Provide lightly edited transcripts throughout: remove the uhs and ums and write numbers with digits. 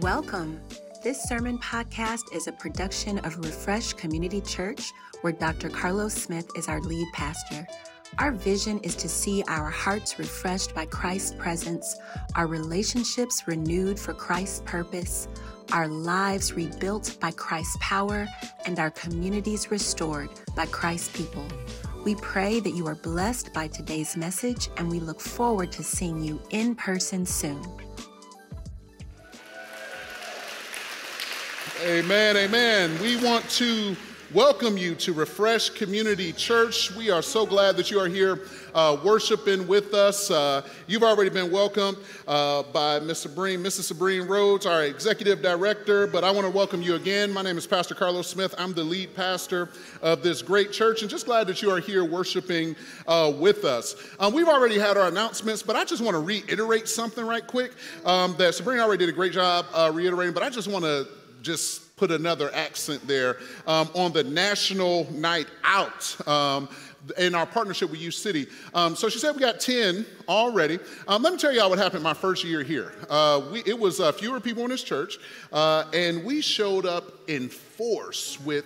Welcome. This sermon podcast is a production of Refresh Community Church, where Dr. Carlos Smith is our lead pastor. Our vision is to see our hearts refreshed by Christ's presence, our relationships renewed for Christ's purpose, our lives rebuilt by Christ's power, and our communities restored by Christ's people. We pray that you are blessed by today's message, and we look forward to seeing you in person soon. Amen, amen. We want to welcome you to Refresh Community Church. We are so glad that you are here worshiping with us. You've already been welcomed by Mrs. Sabreen Rhodes, our executive director, but I want to welcome you again. My name is Pastor Carlos Smith. I'm the lead pastor of this great church, and just glad that you are here worshiping with us. We've already had our announcements, but I just want to reiterate something right quick that Sabreen already did a great job reiterating, but I just want to put another accent there on the National Night Out in our partnership with U City. So she said we got 10 already. Let me tell y'all what happened my first year here. It was fewer people in this church, and we showed up in force with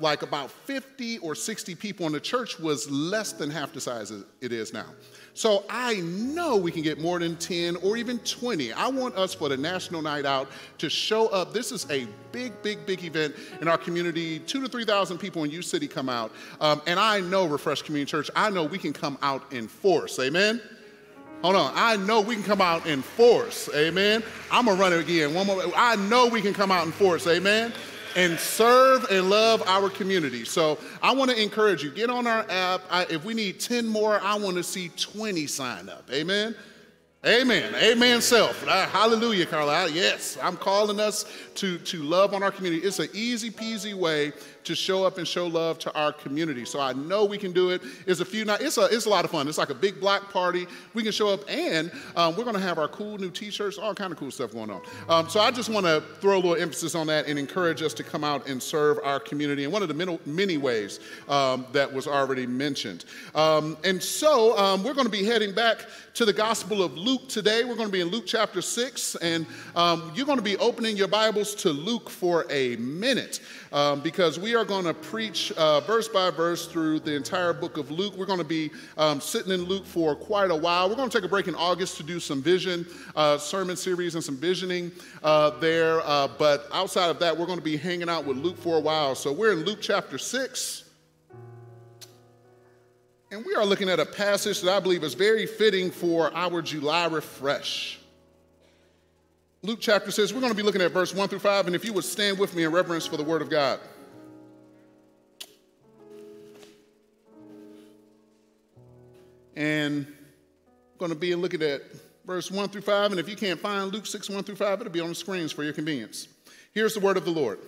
like about 50 or 60 people, and the church was less than half the size it is now. So I know we can get more than 10 or even 20. I want us for the National Night Out to show up. This is a big event in our community. 2,000 to 3,000 people in U City come out. And I know Refresh Community Church, I know we can come out in force. Amen? Hold on. I know we can come out in force. Amen? I'm going to run it again. One more. I know we can come out in force. Amen? And serve and love our community. So I want to encourage you, get on our app. If we need 10 more, I want to see 20 sign up. Amen? Amen. Amen self. Hallelujah, Carla. Yes, I'm calling us to love on our community. It's an easy peasy way to show up and show love to our community. So I know we can do it. It's a few nights. It's a lot of fun. It's like a big block party. We can show up, and we're going to have our cool new T-shirts, all kind of cool stuff going on. So I just want to throw a little emphasis on that and encourage us to come out and serve our community in one of the many ways that was already mentioned. And so we're going to be heading back to the Gospel of Luke today. We're going to be in Luke chapter 6, and you're going to be opening your Bibles to Luke for a minute because we are going to preach verse by verse through the entire book of Luke. We're going to be sitting in Luke for quite a while. We're going to take a break in August to do some vision sermon series and some visioning there. But outside of that, we're going to be hanging out with Luke for a while. So we're in Luke chapter 6. And we are looking at a passage that I believe is very fitting for our July refresh. Luke chapter 6, we're going to be looking at verse 1 through 5. And if you would stand with me in reverence for the word of God. And I'm going to be looking at verse 1 through 5. And if you can't find Luke 6, 1 through 5, it'll be on the screens for your convenience. Here's the word of the Lord.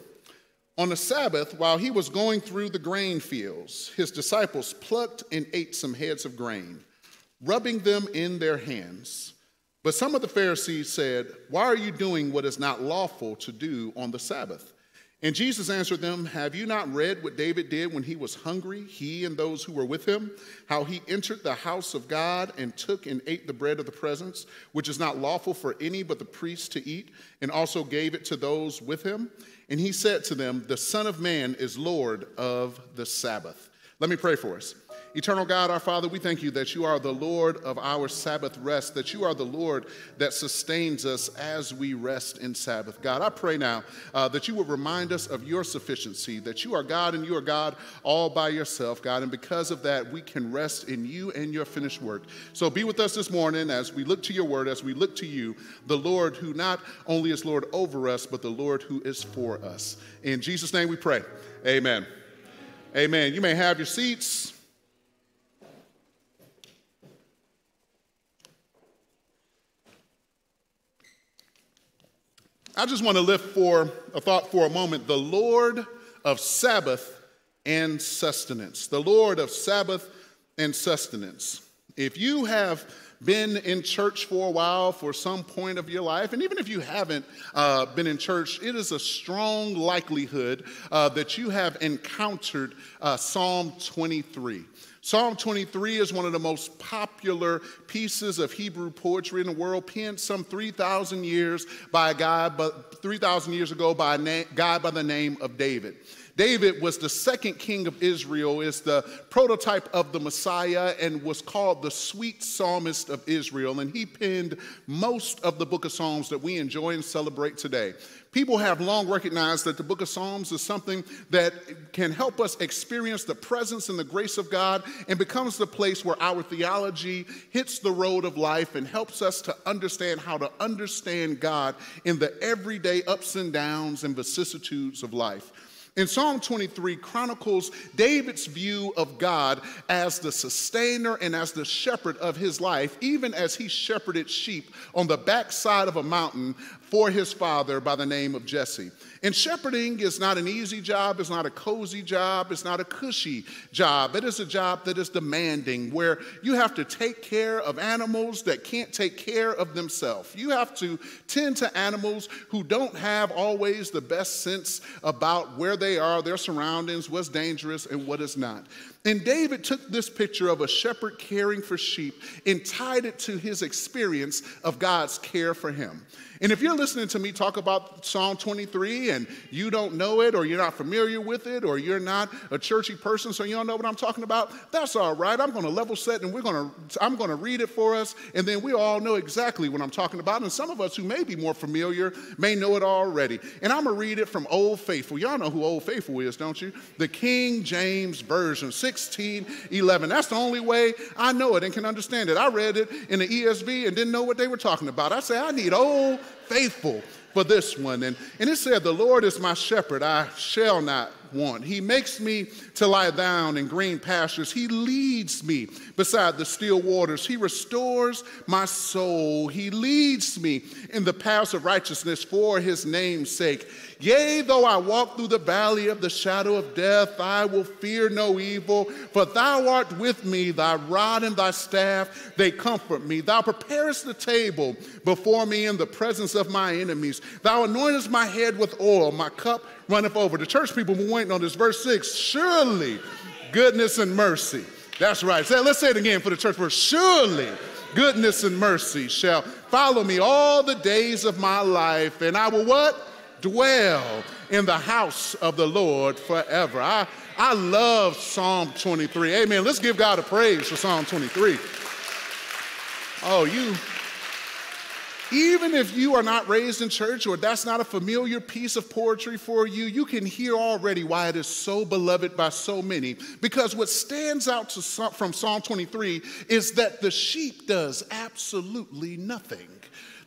On the Sabbath, while he was going through the grain fields, his disciples plucked and ate some heads of grain, rubbing them in their hands. But some of the Pharisees said, "Why are you doing what is not lawful to do on the Sabbath?" And Jesus answered them, "Have you not read what David did when he was hungry, he and those who were with him, how he entered the house of God and took and ate the bread of the presence, which is not lawful for any but the priests to eat, and also gave it to those with him? And he said to them, the Son of Man is Lord of the Sabbath." Let me pray for us. Eternal God, our Father, we thank you that you are the Lord of our Sabbath rest, that you are the Lord that sustains us as we rest in Sabbath. God, I pray now that you would remind us of your sufficiency, that you are God and you are God all by yourself, God, and because of that, we can rest in you and your finished work. So be with us this morning as we look to your word, as we look to you, the Lord who not only is Lord over us, but the Lord who is for us. In Jesus' name we pray. Amen. Amen. You may have your seats. I just want to lift for a thought for a moment, the Lord of Sabbath and sustenance. The Lord of Sabbath and sustenance. If you have been in church for a while, for some point of your life, and even if you haven't been in church, it is a strong likelihood that you have encountered Psalm 23. Psalm 23 is one of the most popular pieces of Hebrew poetry in the world, penned some 3,000 years by a guy, but 3,000 years ago by a guy by the name of David. David was the second king of Israel, is the prototype of the Messiah, and was called the sweet psalmist of Israel. And he penned most of the book of Psalms that we enjoy and celebrate today. People have long recognized that the book of Psalms is something that can help us experience the presence and the grace of God, and becomes the place where our theology hits the road of life and helps us to understand how to understand God in the everyday ups and downs and vicissitudes of life. And Psalm 23 chronicles David's view of God as the sustainer and as the shepherd of his life, even as he shepherded sheep on the backside of a mountain for his father by the name of Jesse. And shepherding is not an easy job, it's not a cozy job, it's not a cushy job. It is a job that is demanding, where you have to take care of animals that can't take care of themselves. You have to tend to animals who don't have always the best sense about where they are, their surroundings, what's dangerous and what is not. And David took this picture of a shepherd caring for sheep and tied it to his experience of God's care for him. And if you're listening to me talk about Psalm 23 and you don't know it, or you're not familiar with it, or you're not a churchy person so you don't know what I'm talking about, that's all right. I'm going to level set, and I'm going to read it for us, and then we all know exactly what I'm talking about. And some of us who may be more familiar may know it already. And I'm going to read it from Old Faithful. Y'all know who Old Faithful is, don't you? The King James Version, 1611. That's the only way I know it and can understand it. I read it in the ESV and didn't know what they were talking about. I said, I need Old Faithful for this one. And it said, the Lord is my shepherd, I shall not want. He makes me to lie down in green pastures. He leads me beside the still waters. He restores my soul. He leads me in the paths of righteousness for his name's sake. Yea, though I walk through the valley of the shadow of death, I will fear no evil, for thou art with me, thy rod and thy staff, they comfort me. Thou preparest the table before me in the presence of my enemies. Thou anointest my head with oil, my cup runneth over. The church people were waiting on this. Verse 6, surely goodness and mercy. That's right. So let's say it again for the church verse. Surely goodness and mercy shall follow me all the days of my life, and I will what? Dwell in the house of the Lord forever. I love Psalm 23. Amen. Let's give God a praise for Psalm 23. Oh, you... Even if you are not raised in church, or that's not a familiar piece of poetry for you, you can hear already why it is so beloved by so many. Because what stands out from Psalm 23 is that the sheep does absolutely nothing.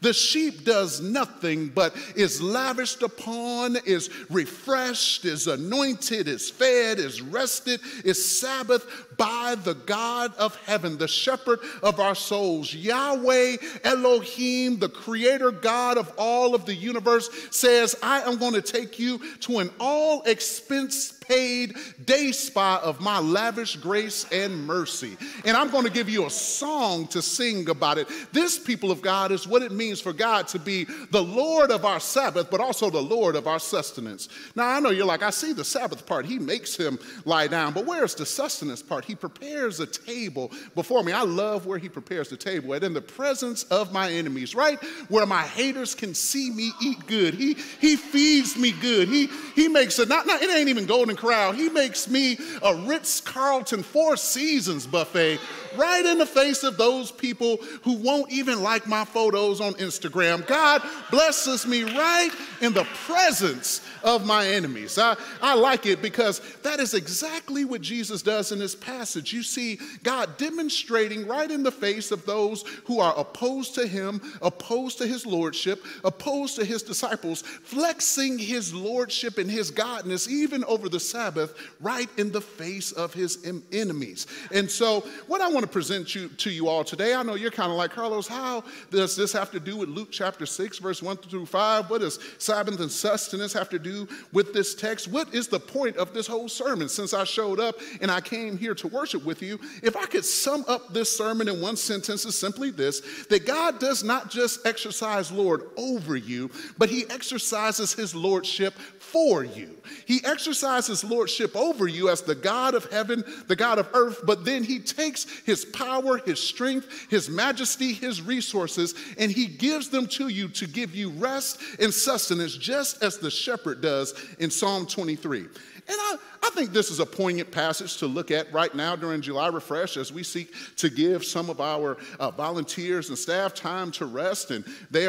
The sheep does nothing but is lavished upon, is refreshed, is anointed, is fed, is rested, is Sabbath by the God of heaven, the shepherd of our souls. Yahweh Elohim, the creator God of all of the universe, says, I am going to take you to an all-expense-paid day spa of my lavish grace and mercy. And I'm going to give you a song to sing about it. This, people of God, is what it means for God to be the Lord of our Sabbath, but also the Lord of our sustenance. Now, I know you're like, I see the Sabbath part. He makes him lie down, but where's the sustenance part? He prepares a table before me. I love where he prepares the table at, in the presence of my enemies, right where my haters can see me eat good. He feeds me good. He makes it, not it ain't even Golden Corral. He makes me a Ritz-Carlton Four Seasons buffet right in the face of those people who won't even like my photos on Instagram. God blesses me right in the presence of my enemies. I like it because that is exactly what Jesus does in this passage. You see God demonstrating right in the face of those who are opposed to him, opposed to his lordship, opposed to his disciples, flexing his lordship and his godness even over the Sabbath right in the face of his enemies. And so what I want to present to you all today, I know you're kind of like, Carlos, how does this have to do with Luke chapter 6, verse 1 through 5? What does Sabbath and sustenance have to do with this text? What is the point of this whole sermon? Since I showed up and I came here to worship with you, if I could sum up this sermon in one sentence, it's simply this, that God does not just exercise Lord over you, but he exercises his lordship for you. He exercises lordship over you as the God of heaven, the God of earth, but then he takes his power, his strength, his majesty, his resources, and he gives them to you to give you rest and sustenance, just as the shepherd does in Psalm 23. And I think this is a poignant passage to look at right now during July Refresh as we seek to give some of our volunteers and staff time to rest. And we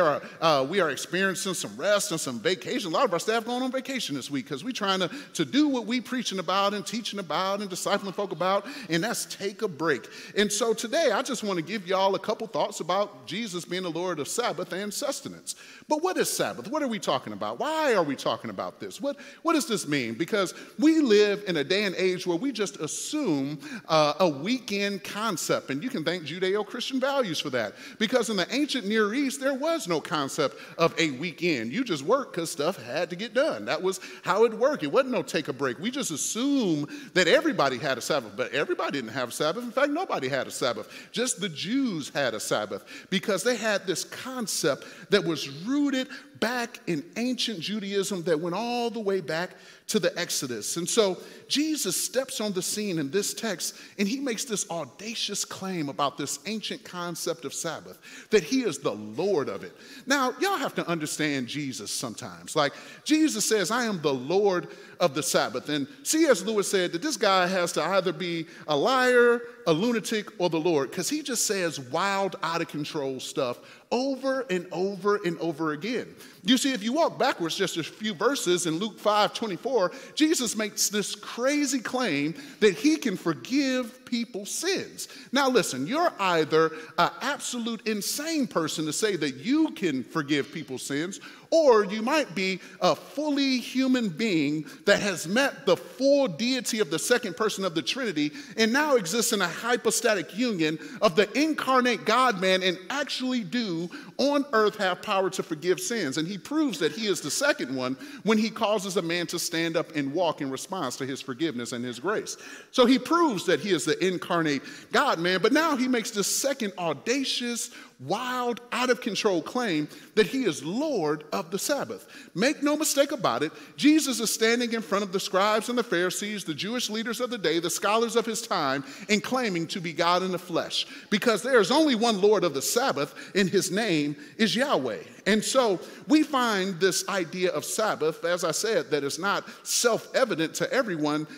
are experiencing some rest and some vacation. A lot of our staff going on vacation this week because we're trying to do what we're preaching about and teaching about and discipling folk about, and that's take a break. And so today I just want to give y'all a couple thoughts about Jesus being the Lord of Sabbath and sustenance. But what is Sabbath? What are we talking about? Why are we talking about this? What does this mean? Because we live in a day and age where we just assume a weekend concept, and you can thank Judeo-Christian values for that, because in the ancient Near East, there was no concept of a weekend. You just worked because stuff had to get done. That was how it worked. It wasn't no take a break. We just assume that everybody had a Sabbath, but everybody didn't have a Sabbath. In fact, nobody had a Sabbath. Just the Jews had a Sabbath because they had this concept that was rooted back in ancient Judaism that went all the way back to the Exodus. And so Jesus steps on the scene in this text and he makes this audacious claim about this ancient concept of Sabbath, that he is the Lord of it. Now, y'all have to understand Jesus sometimes. Like Jesus says, I am the Lord of the Sabbath. And C.S. Lewis said that this guy has to either be a liar, a lunatic, or the Lord, because he just says wild, out of control stuff over and over and over again. You see, if you walk backwards just a few verses in Luke 5:24, Jesus makes this crazy claim that he can forgive people's sins. Now listen, you're either an absolute insane person to say that you can forgive people's sins, or you might be a fully human being that has met the full deity of the second person of the Trinity and now exists in a hypostatic union of the incarnate God-man and actually do on earth have power to forgive sins. And he proves that he is the second one when he causes a man to stand up and walk in response to his forgiveness and his grace. So he proves that he is the incarnate God-man, but now he makes this second audacious, wild, out-of-control claim that he is Lord of the Sabbath. Make no mistake about it, Jesus is standing in front of the scribes and the Pharisees, the Jewish leaders of the day, the scholars of his time, and claiming to be God in the flesh, because there is only one Lord of the Sabbath, and his name is Yahweh. And so we find this idea of Sabbath, as I said, that is not self-evident to everyone,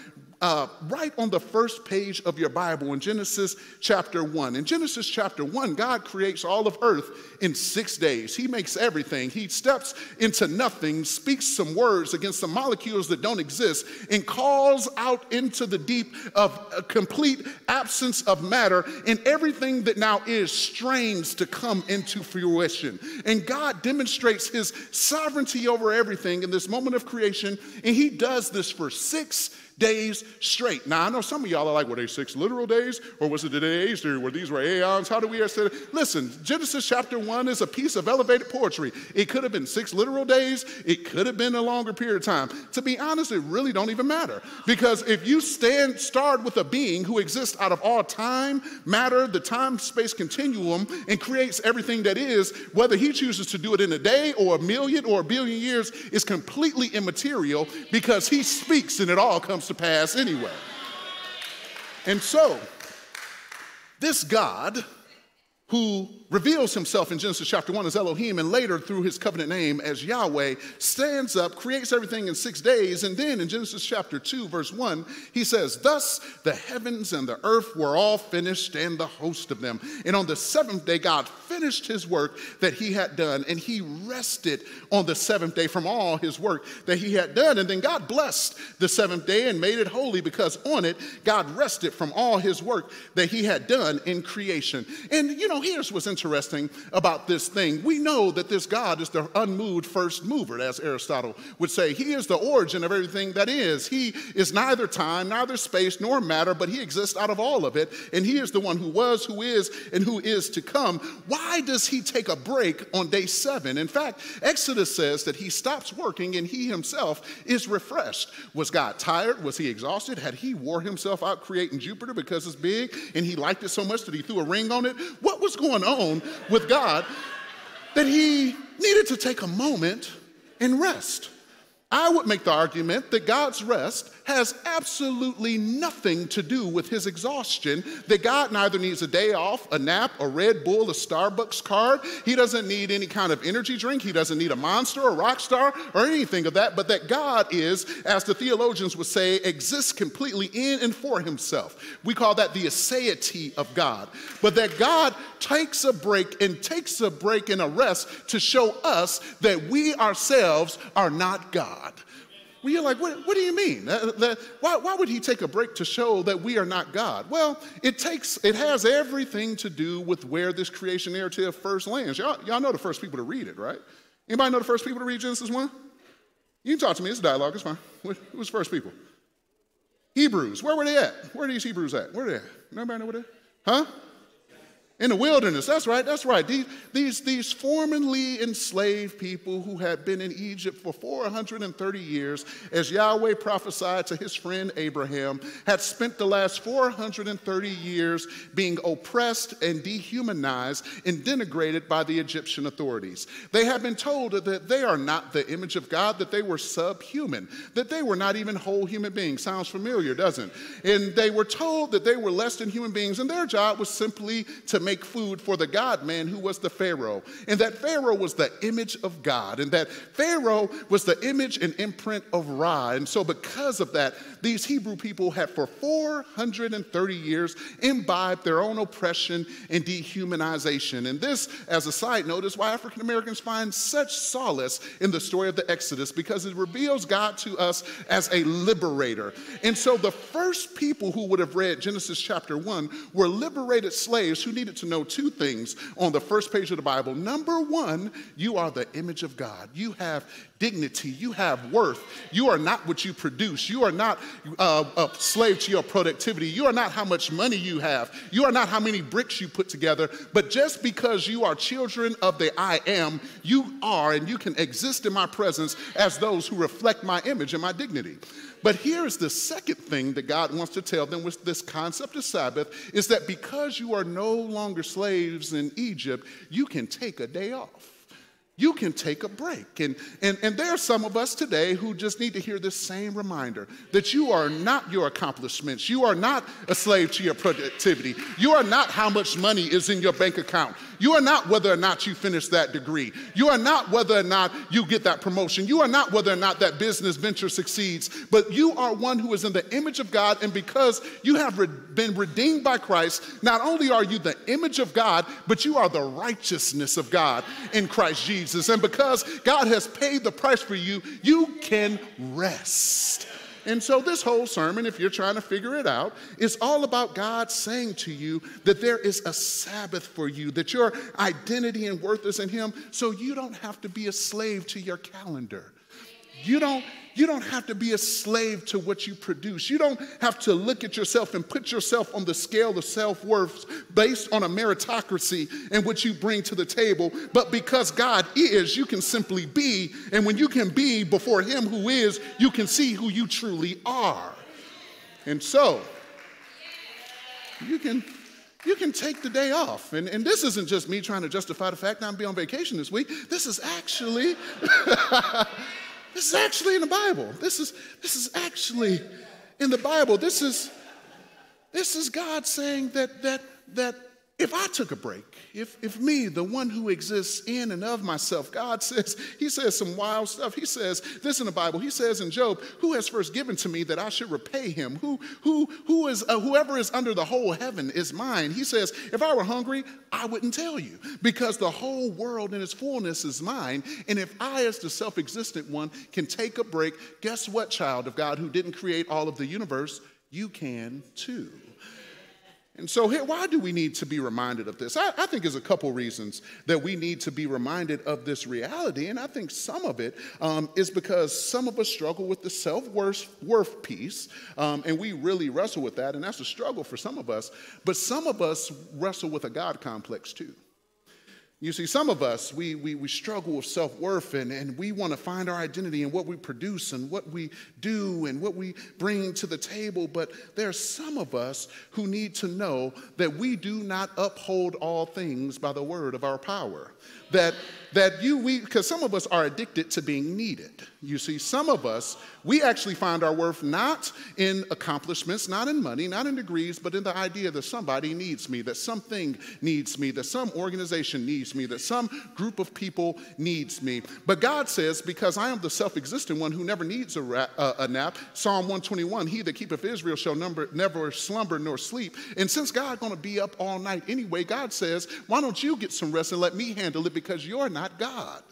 right on the first page of your Bible in Genesis chapter 1. In Genesis chapter 1, God creates all of earth in 6 days. He makes everything. He steps into nothing, speaks some words against some molecules that don't exist, and calls out into the deep of a complete absence of matter, and everything that now is strains to come into fruition. And God demonstrates his sovereignty over everything in this moment of creation, and he does this for 6 days straight. Now, I know some of y'all are like, were they 6 literal days? Or was it the days there where these were aeons? How do we understand it? Listen, Genesis chapter 1 is a piece of elevated poetry. It could have been 6 literal days. It could have been a longer period of time. To be honest, it really don't even matter. Because if you start with a being who exists out of all time, matter, the time-space continuum, and creates everything that is, whether he chooses to do it in a day or a million or a billion years, is completely immaterial because he speaks and it all comes to pass anyway. And so, this God who reveals himself in Genesis chapter 1 as Elohim and later through his covenant name as Yahweh, stands up, creates everything in 6 days, and then in Genesis chapter 2, verse 1, he says, thus the heavens and the earth were all finished and the host of them. And on the seventh day, God finished his work that he had done, and he rested on the seventh day from all his work that he had done. And then God blessed the seventh day and made it holy because on it, God rested from all his work that he had done in creation. And you know, here's what's interesting about this thing. We know that this God is the unmoved first mover, as Aristotle would say. He is the origin of everything that is. He is neither time, neither space, nor matter, but he exists out of all of it. And he is the one who was, who is, and who is to come. Why does he take a break on day 7? In fact, Exodus says that he stops working and he himself is refreshed. Was God tired? Was he exhausted? Had he wore himself out creating Jupiter because it's big and he liked it so much that he threw a ring on it? What was going on with God that he needed to take a moment and rest? I would make the argument that God's rest has absolutely nothing to do with his exhaustion, that God neither needs a day off, a nap, a Red Bull, a Starbucks card. He doesn't need any kind of energy drink. He doesn't need a monster, a rock star, or anything of that, but that God is, as the theologians would say, exists completely in and for himself. We call that the aseity of God. But that God takes a break and a rest to show us that we ourselves are not God. Well, you're like, what do you mean? Why would he take a break to show that we are not God? Well, it has everything to do with where this creation narrative first lands. Y'all know the first people to read it, right? Anybody know the first people to read Genesis 1? You can talk to me. It's a dialogue. It's fine. Who was the first people? Hebrews. Where were they at? Where are these Hebrews at? Where are they at? Nobody know where they are? Huh? In the wilderness, that's right, that's right. These formerly enslaved people who had been in Egypt for 430 years, as Yahweh prophesied to his friend Abraham, had spent the last 430 years being oppressed and dehumanized and denigrated by the Egyptian authorities. They had been told that they are not the image of God, that they were subhuman, that they were not even whole human beings. Sounds familiar, doesn't it? And they were told that they were less than human beings, and their job was simply to make food for the God-man who was the Pharaoh. And that Pharaoh was the image of God. And that Pharaoh was the image and imprint of Ra. And so because of that, these Hebrew people had for 430 years imbibed their own oppression and dehumanization. And this, as a side note, is why African Americans find such solace in the story of the Exodus, because it reveals God to us as a liberator. And so the first people who would have read Genesis chapter 1 were liberated slaves who needed to know two things on the first page of the Bible. Number one, you are the image of God. You have dignity. You have worth. You are not what you produce. You are not a slave to your productivity. You are not how much money you have. You are not how many bricks you put together. But just because you are children of the I am, you are, and you can exist in my presence as those who reflect my image and my dignity. But here's the second thing that God wants to tell them with this concept of Sabbath, is that because you are no longer slaves in Egypt, you can take a day off. You can take a break. And there are some of us today who just need to hear this same reminder that you are not your accomplishments. You are not a slave to your productivity. You are not how much money is in your bank account. You are not whether or not you finish that degree. You are not whether or not you get that promotion. You are not whether or not that business venture succeeds. But you are one who is in the image of God, and because you have been redeemed by Christ, not only are you the image of God, but you are the righteousness of God in Christ Jesus. And because God has paid the price for you, you can rest. And so this whole sermon, if you're trying to figure it out, is all about God saying to you that there is a Sabbath for you, that your identity and worth is in him, so you don't have to be a slave to your calendar. You don't have to be a slave to what you produce. You don't have to look at yourself and put yourself on the scale of self-worth based on a meritocracy and what you bring to the table. But because God is, you can simply be. And when you can be before him who is, you can see who you truly are. And so you can take the day off. And this isn't just me trying to justify the fact that I'm going to be on vacation this week. This is actually in the Bible. This is actually in the Bible. This is God saying that if I took a break, if me, the one who exists in and of myself, God says, he says some wild stuff. He says this in the Bible. He says in Job, who has first given to me that I should repay him? Whoever is under the whole heaven is mine. He says, if I were hungry, I wouldn't tell you, because the whole world in its fullness is mine. And if I, as the self-existent one, can take a break, guess what, child of God who didn't create all of the universe, you can too. And so here, why do we need to be reminded of this? I think there's a couple reasons that we need to be reminded of this reality, and I think some of it is because some of us struggle with the self-worth piece, and we really wrestle with that, and that's a struggle for some of us, but some of us wrestle with a God complex too. You see, some of us, we struggle with self-worth, and we want to find our identity in what we produce and what we do and what we bring to the table. But there are some of us who need to know that we do not uphold all things by the word of our power. Because some of us are addicted to being needed. You see, some of us, we actually find our worth not in accomplishments, not in money, not in degrees, but in the idea that somebody needs me, that something needs me, that some organization needs me, that some group of people needs me. But God says, because I am the self-existent one who never needs a nap, Psalm 121, he that keepeth Israel shall never slumber nor sleep. And since God's going to be up all night anyway, God says, why don't you get some rest and let me handle it because you're not God.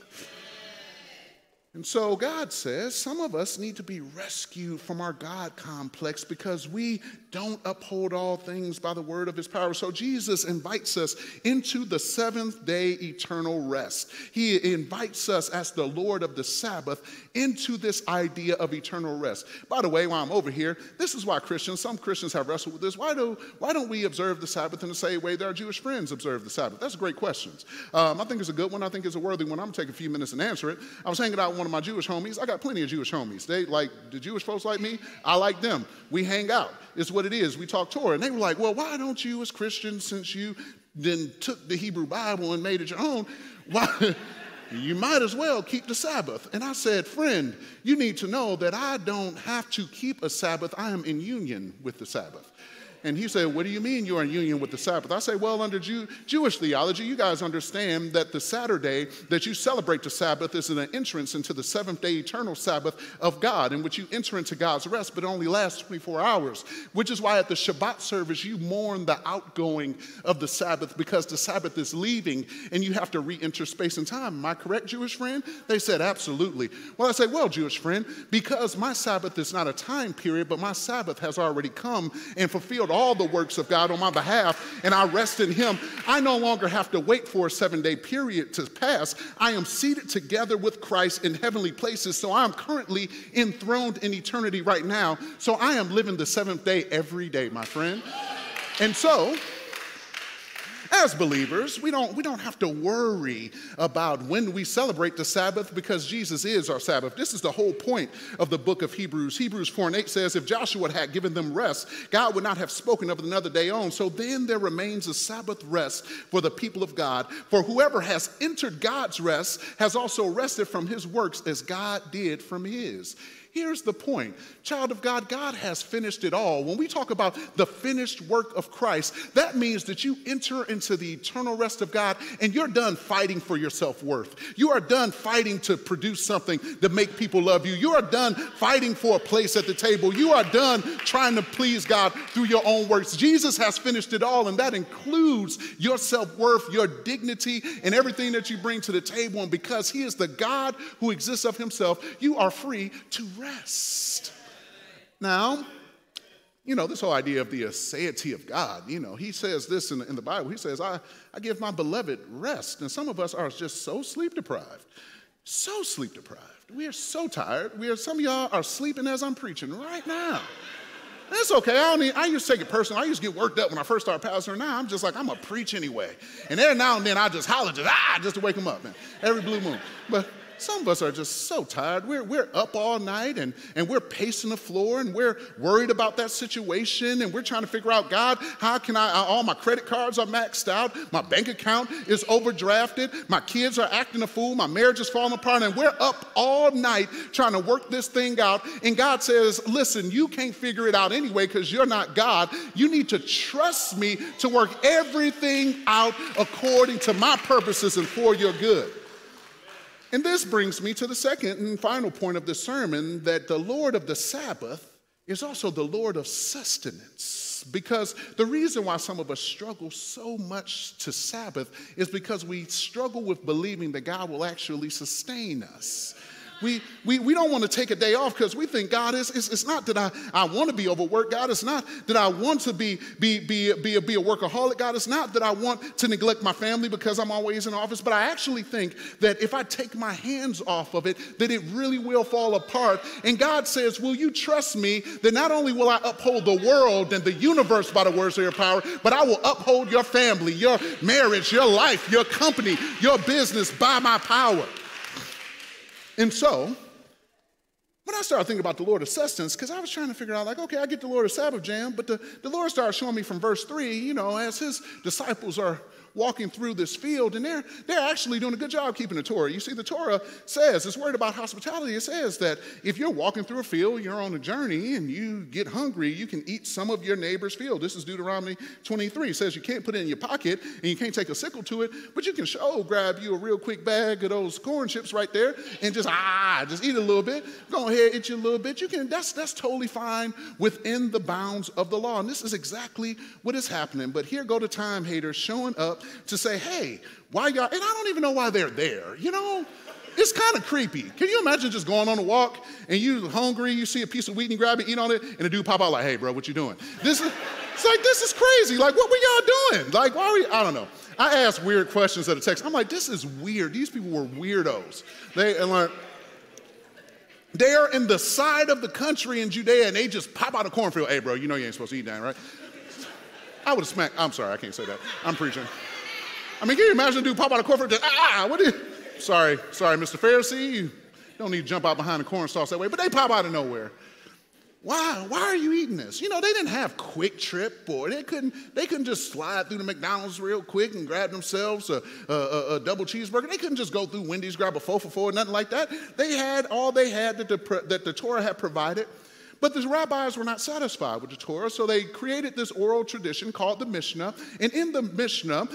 And so God says some of us need to be rescued from our God complex because we don't uphold all things by the word of his power. So Jesus invites us into the seventh day eternal rest. He invites us as the Lord of the Sabbath into this idea of eternal rest. By the way, while I'm over here, this is why some Christians have wrestled with this. Why don't we observe the Sabbath in the same way that our Jewish friends observe the Sabbath? That's a great question. I think it's a good one. I think it's a worthy one. I'm going to take a few minutes and answer it. I was hanging out with one of my Jewish homies. I got plenty of Jewish homies. They like the Jewish folks like me. I like them. We hang out. It's what it is. We talk Torah. And they were like, well, why don't you as Christians, since you then took the Hebrew Bible and made it your own, why you might as well keep the Sabbath. And I said, friend, you need to know that I don't have to keep a Sabbath. I am in union with the Sabbath. And he said, what do you mean you're in union with the Sabbath? I say, well, under Jewish theology, you guys understand that the Saturday that you celebrate the Sabbath is an entrance into the seventh-day eternal Sabbath of God, in which you enter into God's rest, but it only lasts 24 hours, which is why at the Shabbat service, you mourn the outgoing of the Sabbath because the Sabbath is leaving, and you have to re-enter space and time. Am I correct, Jewish friend? They said, absolutely. Well, I say, well, Jewish friend, because my Sabbath is not a time period, but my Sabbath has already come and fulfilled all the works of God on my behalf, and I rest in him. I no longer have to wait for a seven-day period to pass. I am seated together with Christ in heavenly places, so I am currently enthroned in eternity right now. So I am living the seventh day every day, my friend. And so, as believers, we don't have to worry about when we celebrate the Sabbath because Jesus is our Sabbath. This is the whole point of the book of Hebrews. Hebrews 4:8 says, if Joshua had given them rest, God would not have spoken of another day on. So then there remains a Sabbath rest for the people of God. For whoever has entered God's rest has also rested from his works as God did from his. Here's the point. Child of God, God has finished it all. When we talk about the finished work of Christ, that means that you enter into the eternal rest of God and you're done fighting for your self-worth. You are done fighting to produce something to make people love you. You are done fighting for a place at the table. You are done trying to please God through your own works. Jesus has finished it all, and that includes your self-worth, your dignity, and everything that you bring to the table. And because he is the God who exists of himself, you are free to rest. Now, you know, this whole idea of the aseity of God, you know, he says this in the Bible. He says, I give my beloved rest. And some of us are just so sleep deprived. So sleep deprived. We are so tired. Some of y'all are sleeping as I'm preaching right now. That's okay. I used to take it personal. I used to get worked up when I first started pastoring. Now I'm just like, I'm going to preach anyway. And every now and then I just holler, just to wake them up, man. Every blue moon. But some of us are just so tired. We're up all night and we're pacing the floor and we're worried about that situation and we're trying to figure out, God, how can all my credit cards are maxed out, my bank account is overdrafted, my kids are acting a fool, my marriage is falling apart, and we're up all night trying to work this thing out. And God says, listen, you can't figure it out anyway because you're not God. You need to trust me to work everything out according to my purposes and for your good. And this brings me to the second and final point of the sermon, that the Lord of the Sabbath is also the Lord of sustenance. Because the reason why some of us struggle so much to Sabbath is because we struggle with believing that God will actually sustain us. We don't want to take a day off because we think, God, it's not that I want to be overworked, God. It's not that I want to be a workaholic, God. It's not that I want to neglect my family because I'm always in the office. But I actually think that if I take my hands off of it, that it really will fall apart. And God says, will you trust me that not only will I uphold the world and the universe by the words of your power, but I will uphold your family, your marriage, your life, your company, your business by my power. And so, when I started thinking about the Lord of Sustenance, because I was trying to figure out, like, okay, I get the Lord of Sabbath Jam, but the Lord started showing me from verse 3, you know, as his disciples are walking through this field, and they're actually doing a good job keeping the Torah. You see, the Torah says, it's worried about hospitality. It says that if you're walking through a field, you're on a journey, and you get hungry, you can eat some of your neighbor's field. This is Deuteronomy 23. It says you can't put it in your pocket, and you can't take a sickle to it, but you can grab you a real quick bag of those corn chips right there, and just eat a little bit. Go ahead, eat you a little bit. You can, that's totally fine within the bounds of the law, and this is exactly what is happening. But here go the time haters showing up to say, hey, why y'all, and I don't even know why they're there, you know? It's kind of creepy. Can you imagine just going on a walk and you're hungry, you see a piece of wheat and you grab it, eat on it, and the dude pop out like, hey, bro, what you doing? It's like, this is crazy. Like, what were y'all doing? Like, why are we, I don't know. I asked weird questions at a text. I'm like, this is weird. These people were weirdos. They are in the side of the country in Judea and they just pop out a cornfield. Hey, bro, you know you ain't supposed to eat that, right? I would have smacked, I'm sorry, I can't say that. I'm preaching. I mean, can you imagine a dude pop out of cornfield and what is, sorry, Mr. Pharisee, you don't need to jump out behind the corn stalks that way, but they pop out of nowhere. Why are you eating this? You know, they didn't have Quick Trip or they couldn't just slide through the McDonald's real quick and grab themselves a double cheeseburger. They couldn't just go through Wendy's, grab a 4 for $4, nothing like that. They had all they had that the Torah had provided. But the rabbis were not satisfied with the Torah, so they created this oral tradition called the Mishnah. And in the Mishnah,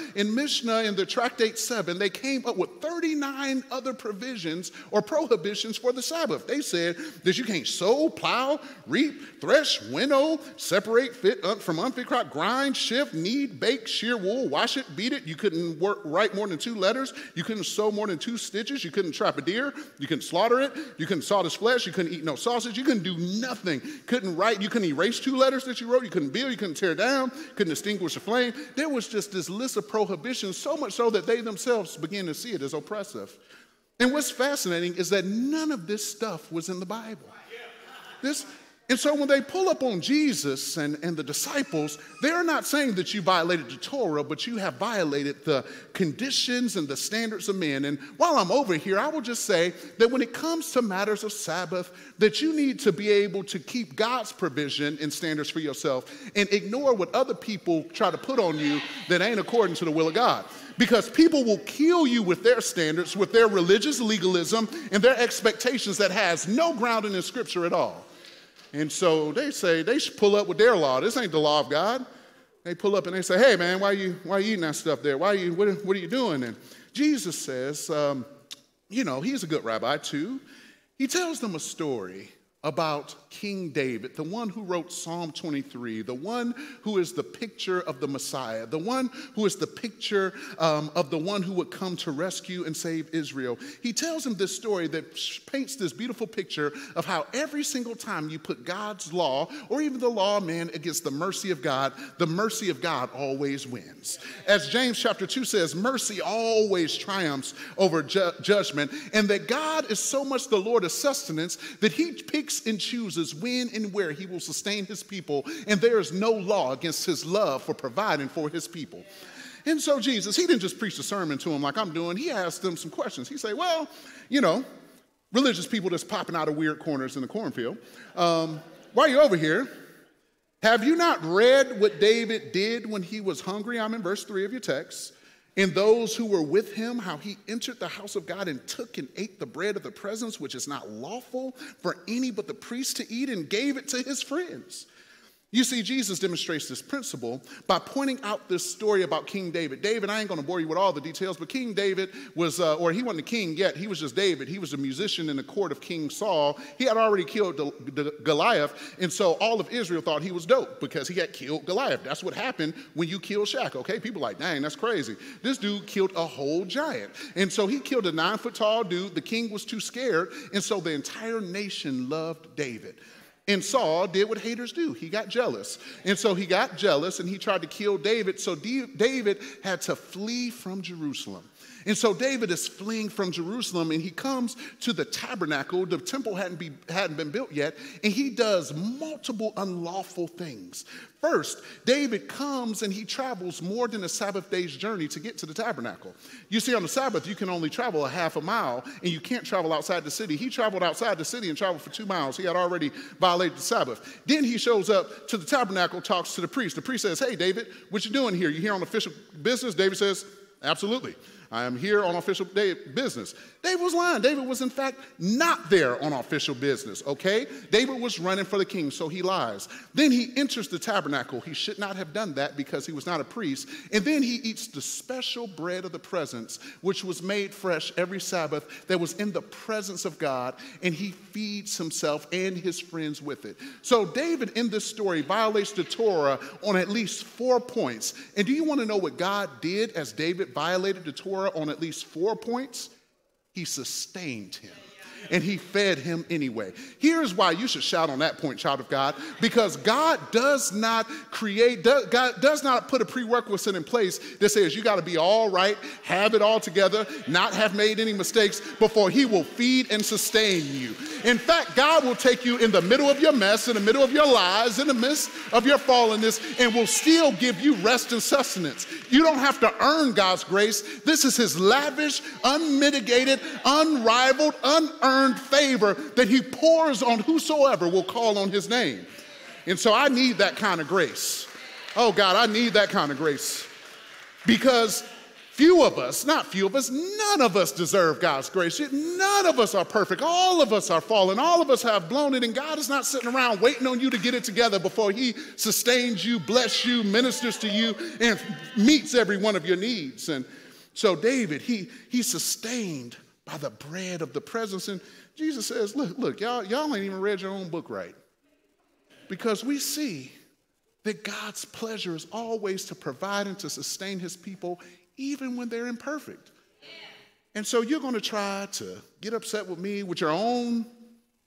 in the Tractate 7, they came up with 39 other provisions or prohibitions for the Sabbath. They said that you can't sow, plow, reap, thresh, winnow, separate fit from unfit crop, grind, shift, knead, bake, shear wool, wash it, beat it. You couldn't write more than 2 letters. You couldn't sew more than 2 stitches. You couldn't trap a deer. You couldn't slaughter it. You couldn't salt his flesh. You couldn't eat no sausage. You couldn't do nothing. Couldn't write, you couldn't erase 2 letters that you wrote, you couldn't build, you couldn't tear down, couldn't extinguish a flame. There was just this list of prohibitions, so much so that they themselves began to see it as oppressive. And what's fascinating is that none of this stuff was in the Bible. And so when they pull up on Jesus and the disciples, they're not saying that you violated the Torah, but you have violated the conditions and the standards of men. And while I'm over here, I will just say that when it comes to matters of Sabbath, that you need to be able to keep God's provision and standards for yourself and ignore what other people try to put on you that ain't according to the will of God. Because people will kill you with their standards, with their religious legalism and their expectations that has no grounding in Scripture at all. And so they say, they should pull up with their law. This ain't the law of God. They pull up and they say, hey, man, why you eating that stuff there? What are you doing? And Jesus says, you know, he's a good rabbi too. He tells them a story about King David, the one who wrote Psalm 23, the one who is the picture of the Messiah, the one who is the picture of the one who would come to rescue and save Israel. He tells him this story that paints this beautiful picture of how every single time you put God's law or even the law of man against the mercy of God always wins. As James chapter 2 says, mercy always triumphs over judgment, and that God is so much the Lord of sustenance that he picks and chooses when and where he will sustain his people, and there is no law against his love for providing for his people. And so Jesus, he didn't just preach a sermon to them like I'm doing. He asked them some questions. He said, well, you know, religious people that's popping out of weird corners in the cornfield, why are you over here? Have you not read what David did when he was hungry? I'm in verse 3 of your text. And those who were with him, how he entered the house of God and took and ate the bread of the presence, which is not lawful for any but the priest to eat, and gave it to his friends. You see, Jesus demonstrates this principle by pointing out this story about King David. David, I ain't going to bore you with all the details, but King David was, or he wasn't a king yet. He was just David. He was a musician in the court of King Saul. He had already killed Goliath, and so all of Israel thought he was dope because he had killed Goliath. That's what happened when you kill Shaq, okay? People are like, dang, that's crazy. This dude killed a whole giant, and so he killed a 9-foot-tall dude. The king was too scared, and so the entire nation loved David. And Saul did what haters do. He got jealous. And so he got jealous and he tried to kill David. So David had to flee from Jerusalem. And so David is fleeing from Jerusalem and he comes to the tabernacle. The temple hadn't been built yet. And he does multiple unlawful things. First, David comes and he travels more than a Sabbath day's journey to get to the tabernacle. You see, on the Sabbath, you can only travel a half a mile and you can't travel outside the city. He traveled outside the city and traveled for 2 miles. He had already violated the Sabbath. Then he shows up to the tabernacle, talks to the priest. The priest says, hey, David, what you doing here? You here on official business? David says, absolutely. I am here on official business. David was lying. David was, in fact, not there on official business, okay? David was running for the king, so he lies. Then he enters the tabernacle. He should not have done that because he was not a priest. And then he eats the special bread of the presence, which was made fresh every Sabbath, that was in the presence of God, and he feeds himself and his friends with it. So David, in this story, violates the Torah on at least 4 points. And do you want to know what God did as David violated the Torah? On at least 4 points, he sustained him and he fed him anyway. Here's why you should shout on that point, child of God, because God does not create, God does not put a prerequisite in place that says you got to be all right, have it all together, not have made any mistakes before he will feed and sustain you. In fact, God will take you in the middle of your mess, in the middle of your lies, in the midst of your fallenness, and will still give you rest and sustenance. You don't have to earn God's grace. This is his lavish, unmitigated, unrivaled, unearned favor that he pours on whosoever will call on his name. And so I need that kind of grace. Oh God, I need that kind of grace. Because few of us, not few of us, none of us deserve God's grace. None of us are perfect. All of us are fallen. All of us have blown it. And God is not sitting around waiting on you to get it together before he sustains you, bless you, ministers to you, and meets every one of your needs. And so David, he sustained by the bread of the presence. And Jesus says, look, y'all ain't even read your own book right. Because we see that God's pleasure is always to provide and to sustain his people even when they're imperfect. Yeah. And so you're going to try to get upset with me with your own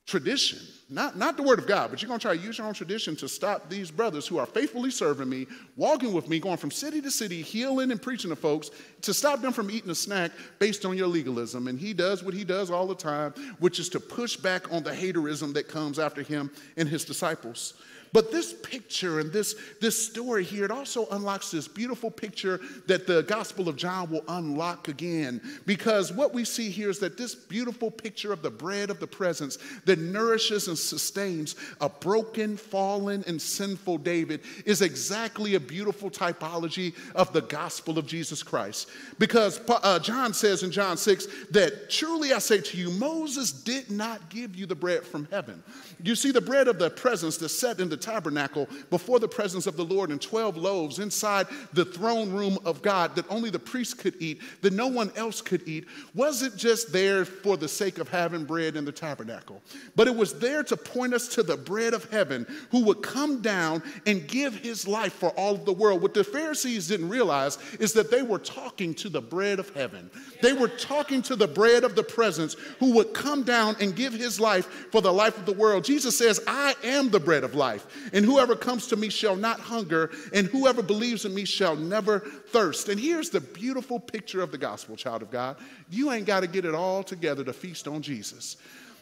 tradition, not the word of God, but you're going to try to use your own tradition to stop these brothers who are faithfully serving me, walking with me, going from city to city, healing and preaching to folks, to stop them from eating a snack based on your legalism. And he does what he does all the time, which is to push back on the haterism that comes after him and his disciples. But this picture and this story here, it also unlocks this beautiful picture that the Gospel of John will unlock again. Because what we see here is that this beautiful picture of the bread of the presence that nourishes and sustains a broken, fallen, and sinful David is exactly a beautiful typology of the gospel of Jesus Christ. Because John says in John 6 that, truly I say to you, Moses did not give you the bread from heaven. You see, the bread of the presence that's set in the tabernacle before the presence of the Lord, and 12 loaves inside the throne room of God that only the priest could eat, that no one else could eat, wasn't just there for the sake of having bread in the tabernacle, but it was there to point us to the bread of heaven who would come down and give his life for all of the world. What the Pharisees didn't realize is that they were talking to the bread of heaven. They were talking to the bread of the presence who would come down and give his life for the life of the world. Jesus says, I am the bread of life. And whoever comes to me shall not hunger, and whoever believes in me shall never thirst. And here's the beautiful picture of the gospel, child of God. You ain't got to get it all together to feast on Jesus.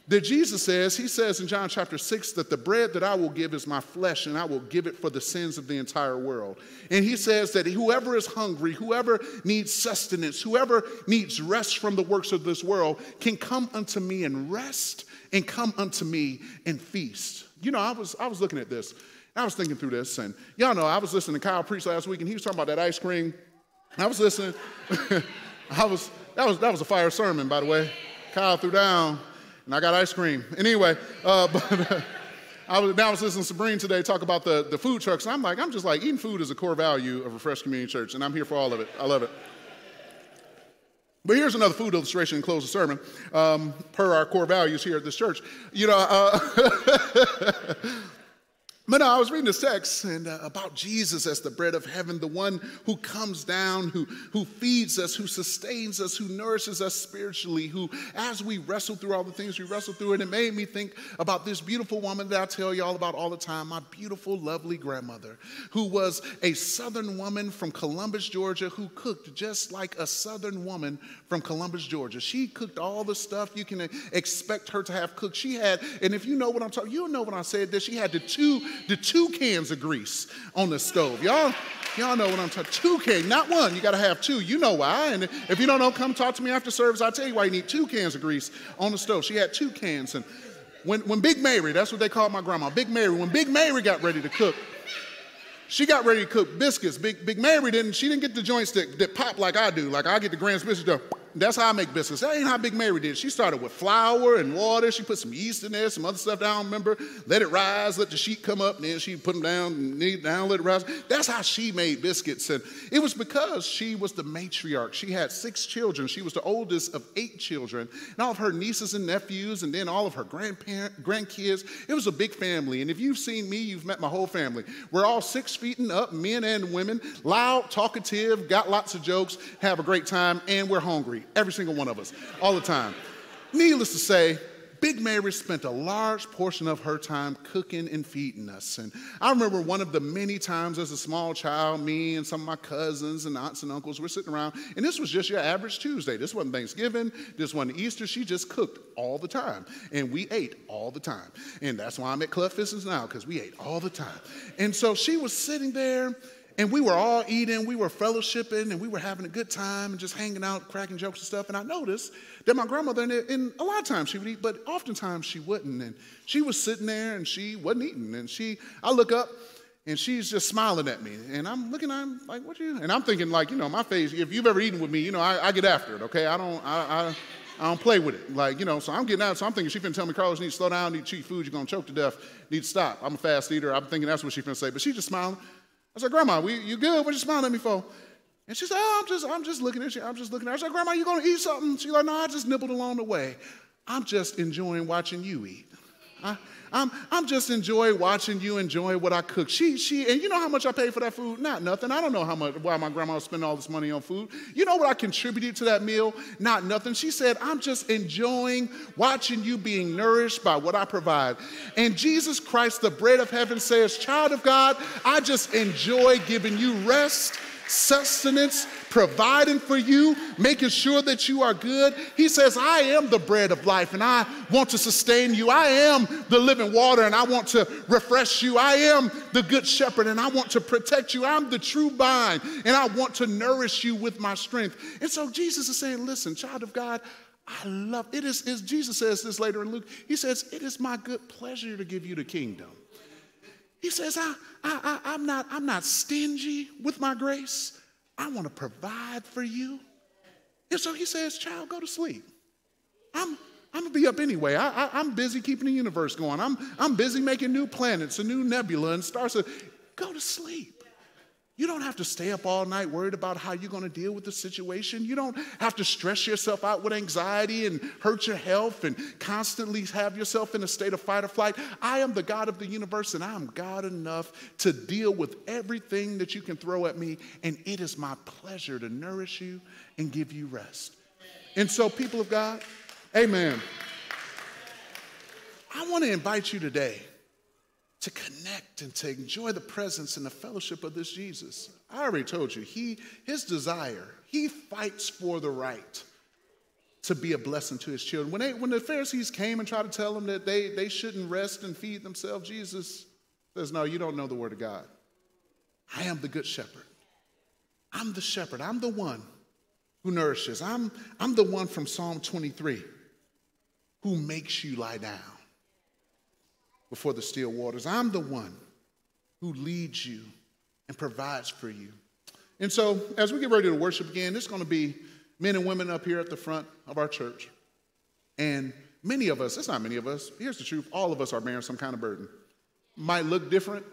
That Jesus says, he says in John chapter 6 that the bread that I will give is my flesh, and I will give it for the sins of the entire world. And he says that whoever is hungry, whoever needs sustenance, whoever needs rest from the works of this world can come unto me and rest, and come unto me and feast. You know, I was looking at this, and I was thinking through this, and y'all know I was listening to Kyle preach last week, and he was talking about that ice cream. I was listening. that was a fire sermon, by the way. Kyle threw down, and I got ice cream. Anyway, I was listening to Sabreen today talk about the food trucks, and I'm just like, eating food is a core value of Refresh Community Church, and I'm here for all of it. I love it. But here's another food illustration to close the sermon, per our core values here at this church. But no, I was reading this text and about Jesus as the bread of heaven, the one who comes down, who feeds us, who sustains us, who nourishes us spiritually, who, as we wrestle through all the things we wrestle through, and it made me think about this beautiful woman that I tell y'all about all the time, my beautiful, lovely grandmother, who was a Southern woman from Columbus, Georgia, who cooked just like a Southern woman from Columbus, Georgia. She cooked all the stuff you can expect her to have cooked. She had, and if you know what I'm talking, you'll know when I said this, she had the two cans of grease on the stove. Y'all know what I'm talking about. Two cans, not one. You got to have two. You know why. And if you don't know, come talk to me after service. I'll tell you why you need two cans of grease on the stove. She had two cans. And when Big Mary, that's what they called my grandma, Big Mary, when Big Mary got ready to cook, she got ready to cook biscuits. Big Mary didn't, she didn't get the joints that pop like I do. Like I get the grand biscuits though. That's how I make biscuits. That ain't how Big Mary did. She started with flour and water. She put some yeast in there, some other stuff that I don't remember. Let it rise, let the sheet come up, and then she put them down, and knead down, let it rise. That's how she made biscuits. And it was because she was the matriarch. She had 6 children. She was the oldest of 8 children. And all of her nieces and nephews, and then all of her grandkids. It was a big family. And if you've seen me, you've met my whole family. We're all 6 feet and up, men and women, loud, talkative, got lots of jokes, have a great time, and we're hungry. Every single one of us, all the time. Needless to say, Big Mary spent a large portion of her time cooking and feeding us. And I remember one of the many times as a small child, me and some of my cousins and aunts and uncles were sitting around, and this was just your average Tuesday. This wasn't Thanksgiving, this wasn't Easter. She just cooked all the time, and we ate all the time. And that's why I'm at Club Fistons now, because we ate all the time. And so she was sitting there, and we were all eating, we were fellowshipping, and we were having a good time and just hanging out, cracking jokes and stuff. And I noticed that my grandmother, and a lot of times she would eat, but oftentimes she wouldn't. And she was sitting there, and she wasn't eating. And I look up, and she's just smiling at me. And I'm looking at her, like, what are you? And I'm thinking, like, my face, if you've ever eaten with me, I get after it, okay? I don't play with it. Like, so I'm getting out. So I'm thinking she finna tell me, Carlos, you need to slow down, you need to cheat food, you're going to choke to death, you need to stop. I'm a fast eater. I'm thinking that's what she finna say. But she's just smiling. I said, Grandma, you good? What you smiling at me for? And she said, oh, I'm just looking at you. I'm just looking at her. I said, Grandma, you going to eat something? She's like, no, I just nibbled along the way. I'm just enjoying watching you eat. I'm just enjoying watching you enjoy what I cook. And you know how much I paid for that food? Not nothing. I don't know why my grandma was spending all this money on food. You know what I contributed to that meal? Not nothing. She said, I'm just enjoying watching you being nourished by what I provide. And Jesus Christ, the bread of heaven, says, child of God, I just enjoy giving you rest, sustenance, providing for you, making sure that you are good. He says, I am the bread of life, and I want to sustain you. I am the living water, and I want to refresh you. I am the good shepherd, and I want to protect you. I'm the true vine, and I want to nourish you with my strength. And so Jesus is saying, listen, child of God, I love it. Jesus says this later in Luke. He says, it is my good pleasure to give you the kingdom. He says, I'm not stingy with my grace. I want to provide for you. And so he says, child, go to sleep. I'm going to be up anyway. I'm busy keeping the universe going. I'm busy making new planets, a new nebula, and stars. Go to sleep. You don't have to stay up all night worried about how you're going to deal with the situation. You don't have to stress yourself out with anxiety and hurt your health and constantly have yourself in a state of fight or flight. I am the God of the universe, and I am God enough to deal with everything that you can throw at me, and it is my pleasure to nourish you and give you rest. And so, people of God, amen. I want to invite you today to connect and to enjoy the presence and the fellowship of this Jesus. I already told you, his desire, he fights for the right to be a blessing to his children. When the Pharisees came and tried to tell him that they shouldn't rest and feed themselves, Jesus says, no, you don't know the word of God. I am the good shepherd. I'm the shepherd. I'm the one who nourishes. I'm the one from Psalm 23 who makes you lie down before the still waters. I'm the one who leads you and provides for you. And so as we get ready to worship again, there's going to be men and women up here at the front of our church. And many of us, it's not many of us, here's the truth, all of us are bearing some kind of burden. might look different.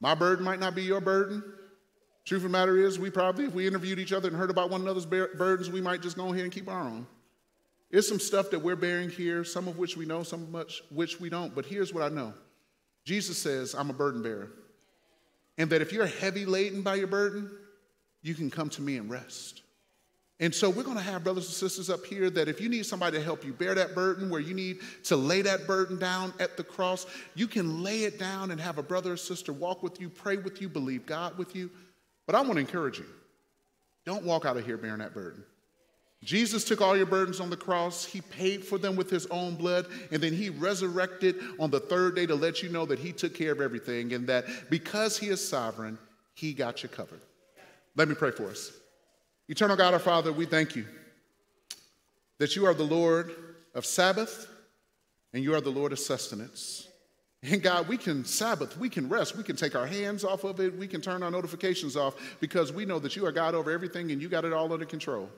My burden might not be your burden. Truth of the matter is, we probably, if we interviewed each other and heard about one another's burdens, we might just go ahead and keep our own. There's some stuff that we're bearing here, some of which we know, some of which we don't. But here's what I know. Jesus says, I'm a burden bearer. And that if you're heavy laden by your burden, you can come to me and rest. And so we're going to have brothers and sisters up here that if you need somebody to help you bear that burden, where you need to lay that burden down at the cross, you can lay it down and have a brother or sister walk with you, pray with you, believe God with you. But I want to encourage you, don't walk out of here bearing that burden. Jesus took all your burdens on the cross. He paid for them with his own blood, and then he resurrected on the third day to let you know that he took care of everything and that because he is sovereign, he got you covered. Let me pray for us. Eternal God, our Father, we thank you that you are the Lord of Sabbath and you are the Lord of sustenance. And God, we can Sabbath, we can rest, we can take our hands off of it, we can turn our notifications off because we know that you are God over everything and you got it all under control.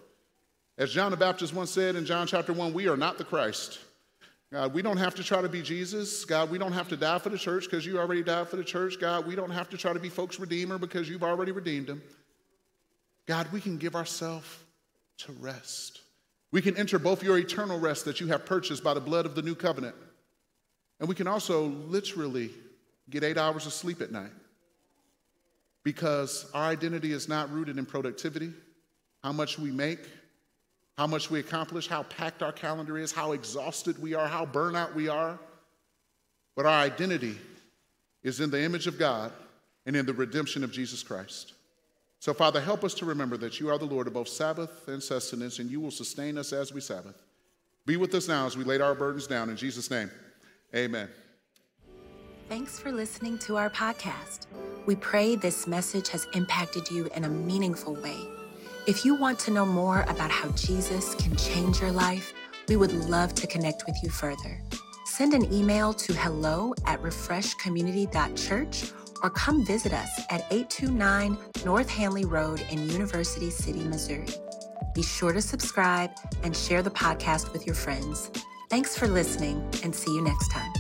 As John the Baptist once said in John chapter 1, we are not the Christ. God, we don't have to try to be Jesus. God, we don't have to die for the church because you already died for the church. God, we don't have to try to be folks' redeemer because you've already redeemed them. God, we can give ourselves to rest. We can enter both your eternal rest that you have purchased by the blood of the new covenant. And we can also literally get 8 hours of sleep at night because our identity is not rooted in productivity, how much we make, how much we accomplish, how packed our calendar is, how exhausted we are, how burnout we are. But our identity is in the image of God and in the redemption of Jesus Christ. So, Father, help us to remember that you are the Lord of both Sabbath and sustenance, and you will sustain us as we Sabbath. Be with us now as we lay our burdens down. In Jesus' name, amen. Thanks for listening to our podcast. We pray this message has impacted you in a meaningful way. If you want to know more about how Jesus can change your life, we would love to connect with you further. Send an email to hello@refreshcommunity.church or come visit us at 829 North Hanley Road in University City, Missouri. Be sure to subscribe and share the podcast with your friends. Thanks for listening and see you next time.